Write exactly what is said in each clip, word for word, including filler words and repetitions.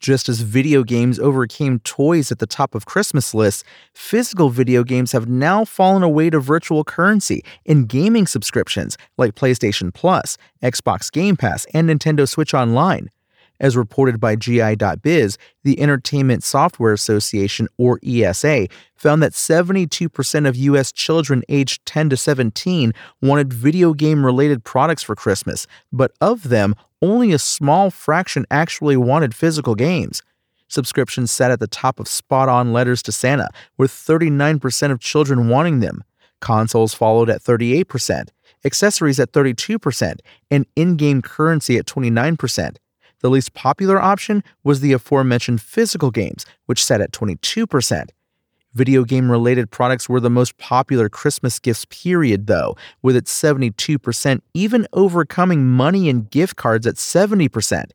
Just as video games overcame toys at the top of Christmas lists, physical video games have now fallen away to virtual currency in gaming subscriptions like PlayStation Plus, Xbox Game Pass, and Nintendo Switch Online. As reported by G I dot biz, the Entertainment Software Association, or E S A, found that seventy-two percent of U S children aged ten to seventeen wanted video game-related products for Christmas, but of them, only a small fraction actually wanted physical games. Subscriptions sat at the top of spot-on letters to Santa, with thirty-nine percent of children wanting them. Consoles followed at thirty-eight percent, accessories at thirty-two percent, and in-game currency at twenty-nine percent. The least popular option was the aforementioned physical games, which sat at twenty-two percent. Video game-related products were the most popular Christmas gifts period, though, with its seventy-two percent even overcoming money and gift cards at seventy percent.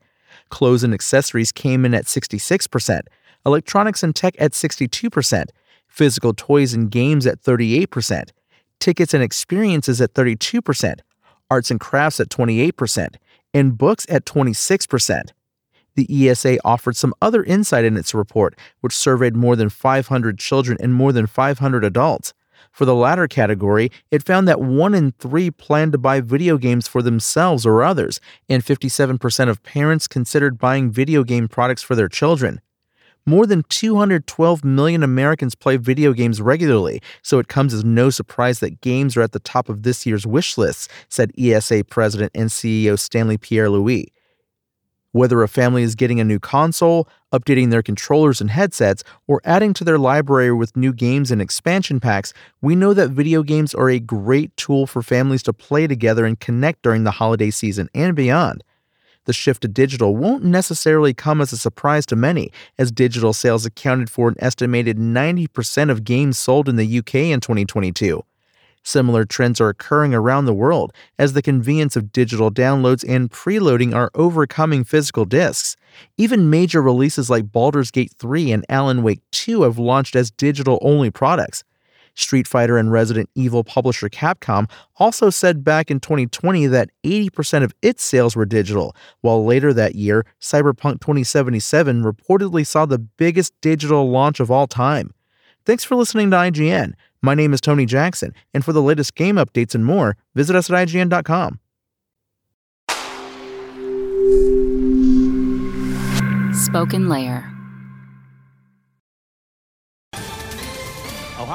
Clothes and accessories came in at sixty-six percent, electronics and tech at sixty-two percent, physical toys and games at thirty-eight percent, tickets and experiences at thirty-two percent, arts and crafts at twenty-eight percent, and books at twenty-six percent. The E S A offered some other insight in its report, which surveyed more than five hundred children and more than five hundred adults. For the latter category, it found that one in three planned to buy video games for themselves or others, and fifty-seven percent of parents considered buying video game products for their children. More than two hundred twelve million Americans play video games regularly, so it comes as no surprise that games are at the top of this year's wish lists, said E S A President and C E O Stanley Pierre-Louis. Whether a family is getting a new console, updating their controllers and headsets, or adding to their library with new games and expansion packs, we know that video games are a great tool for families to play together and connect during the holiday season and beyond. The shift to digital won't necessarily come as a surprise to many, as digital sales accounted for an estimated ninety percent of games sold in the U K in twenty twenty-two. Similar trends are occurring around the world as the convenience of digital downloads and preloading are overcoming physical discs. Even major releases like Baldur's Gate three and Alan Wake two have launched as digital-only products. Street Fighter and Resident Evil publisher Capcom also said back in twenty twenty that eighty percent of its sales were digital, while later that year, Cyberpunk twenty seventy-seven reportedly saw the biggest digital launch of all time. Thanks for listening to I G N. My name is Tony Jackson, and for the latest game updates and more, visit us at I G N dot com. Spoken Layer.